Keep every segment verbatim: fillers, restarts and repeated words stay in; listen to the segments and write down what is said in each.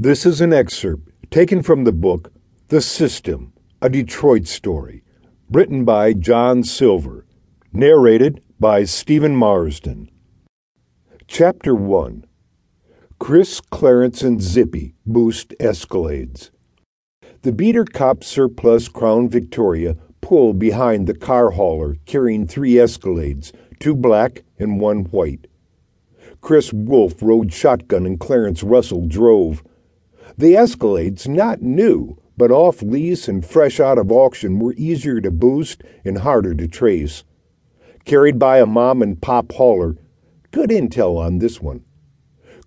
This is an excerpt taken from the book The System, a Detroit Story, written by John Silver, narrated by Stephen Marsden. Chapter one. Chris, Clarence, and Zippy boost Escalades. The beater cop surplus Crown Victoria pulled behind the car hauler carrying three Escalades, two black and one white. Chris Wolfe rode shotgun and Clarence Russell drove. The Escalades, not new, but off lease and fresh out of auction, were easier to boost and harder to trace. Carried by a mom-and-pop hauler, good intel on this one.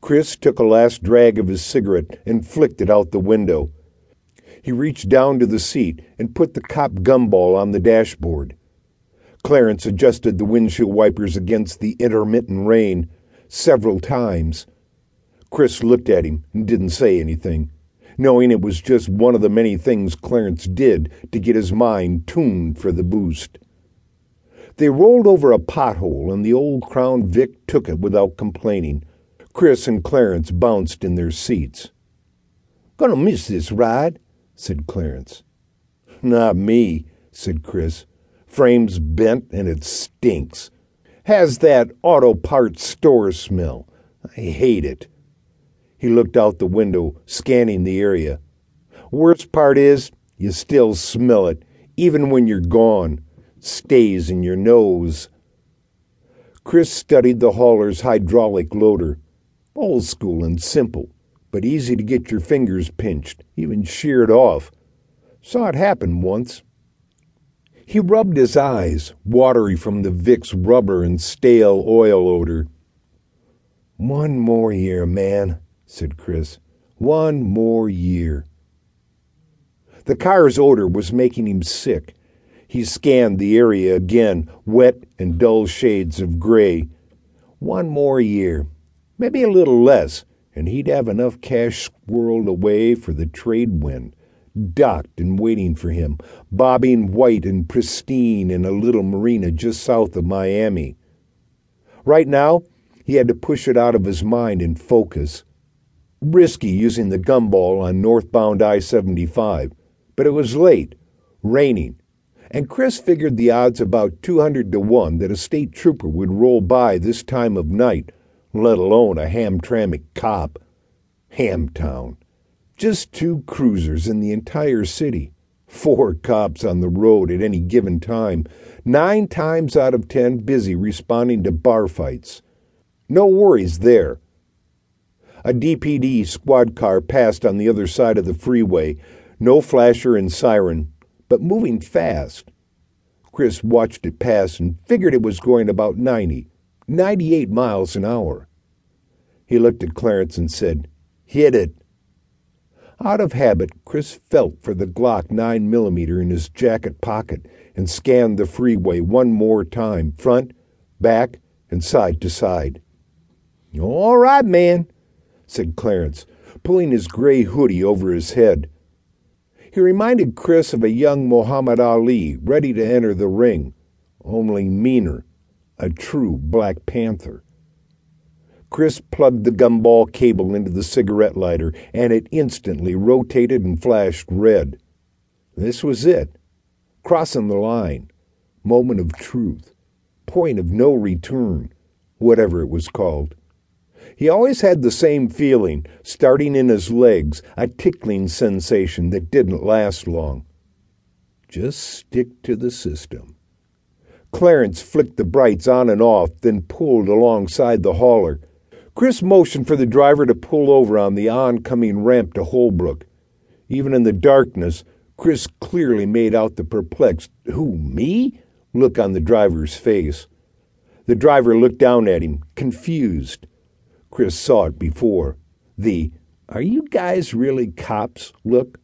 Chris took a last drag of his cigarette and flicked it out the window. He reached down to the seat and put the cop gumball on the dashboard. Clarence adjusted the windshield wipers against the intermittent rain several times. Chris looked at him and didn't say anything, knowing it was just one of the many things Clarence did to get his mind tuned for the boost. They rolled over a pothole, and the old Crown Vic took it without complaining. Chris and Clarence bounced in their seats. "Gonna miss this ride," said Clarence. "Not me," said Chris. "Frame's bent and it stinks. Has that auto parts store smell. I hate it." He looked out the window, scanning the area. "Worst part is, you still smell it, even when you're gone. Stays in your nose." Chris studied the hauler's hydraulic loader. Old school and simple, but easy to get your fingers pinched, even sheared off. Saw it happen once. He rubbed his eyes, watery from the Vic's rubber and stale oil odor. "One more year, man," said Chris. "One more year." The car's odor was making him sick. He scanned the area again, wet and dull shades of gray. One more year, maybe a little less, and he'd have enough cash squirreled away for the trade wind, docked and waiting for him, bobbing white and pristine in a little marina just south of Miami. Right now, he had to push it out of his mind and focus. Risky using the gumball on northbound I seventy-five, but it was late, raining, and Chris figured the odds about two hundred to one that a state trooper would roll by this time of night, let alone a Hamtramck cop. Hamtown. Just two cruisers in the entire city. Four cops on the road at any given time. Nine times out of ten busy responding to bar fights. No worries there. A D P D squad car passed on the other side of the freeway. No flasher and siren, but moving fast. Chris watched it pass and figured it was going about ninety, ninety-eight miles an hour. He looked at Clarence and said, "Hit it." Out of habit, Chris felt for the Glock nine millimeter in his jacket pocket and scanned the freeway one more time, front, back, and side to side. "All right, man," said Clarence, pulling his gray hoodie over his head. He reminded Chris of a young Muhammad Ali ready to enter the ring, only meaner, a true Black Panther. Chris plugged the gumball cable into the cigarette lighter, and it instantly rotated and flashed red. This was it. Crossing the line. Moment of truth. Point of no return. Whatever it was called. He always had the same feeling, starting in his legs, a tickling sensation that didn't last long. Just stick to the system. Clarence flicked the brights on and off, then pulled alongside the hauler. Chris motioned for the driver to pull over on the oncoming ramp to Holbrook. Even in the darkness, Chris clearly made out the perplexed, "Who, me?" look on the driver's face. The driver looked down at him, confused. Chris saw it before. The "Are you guys really cops?" look.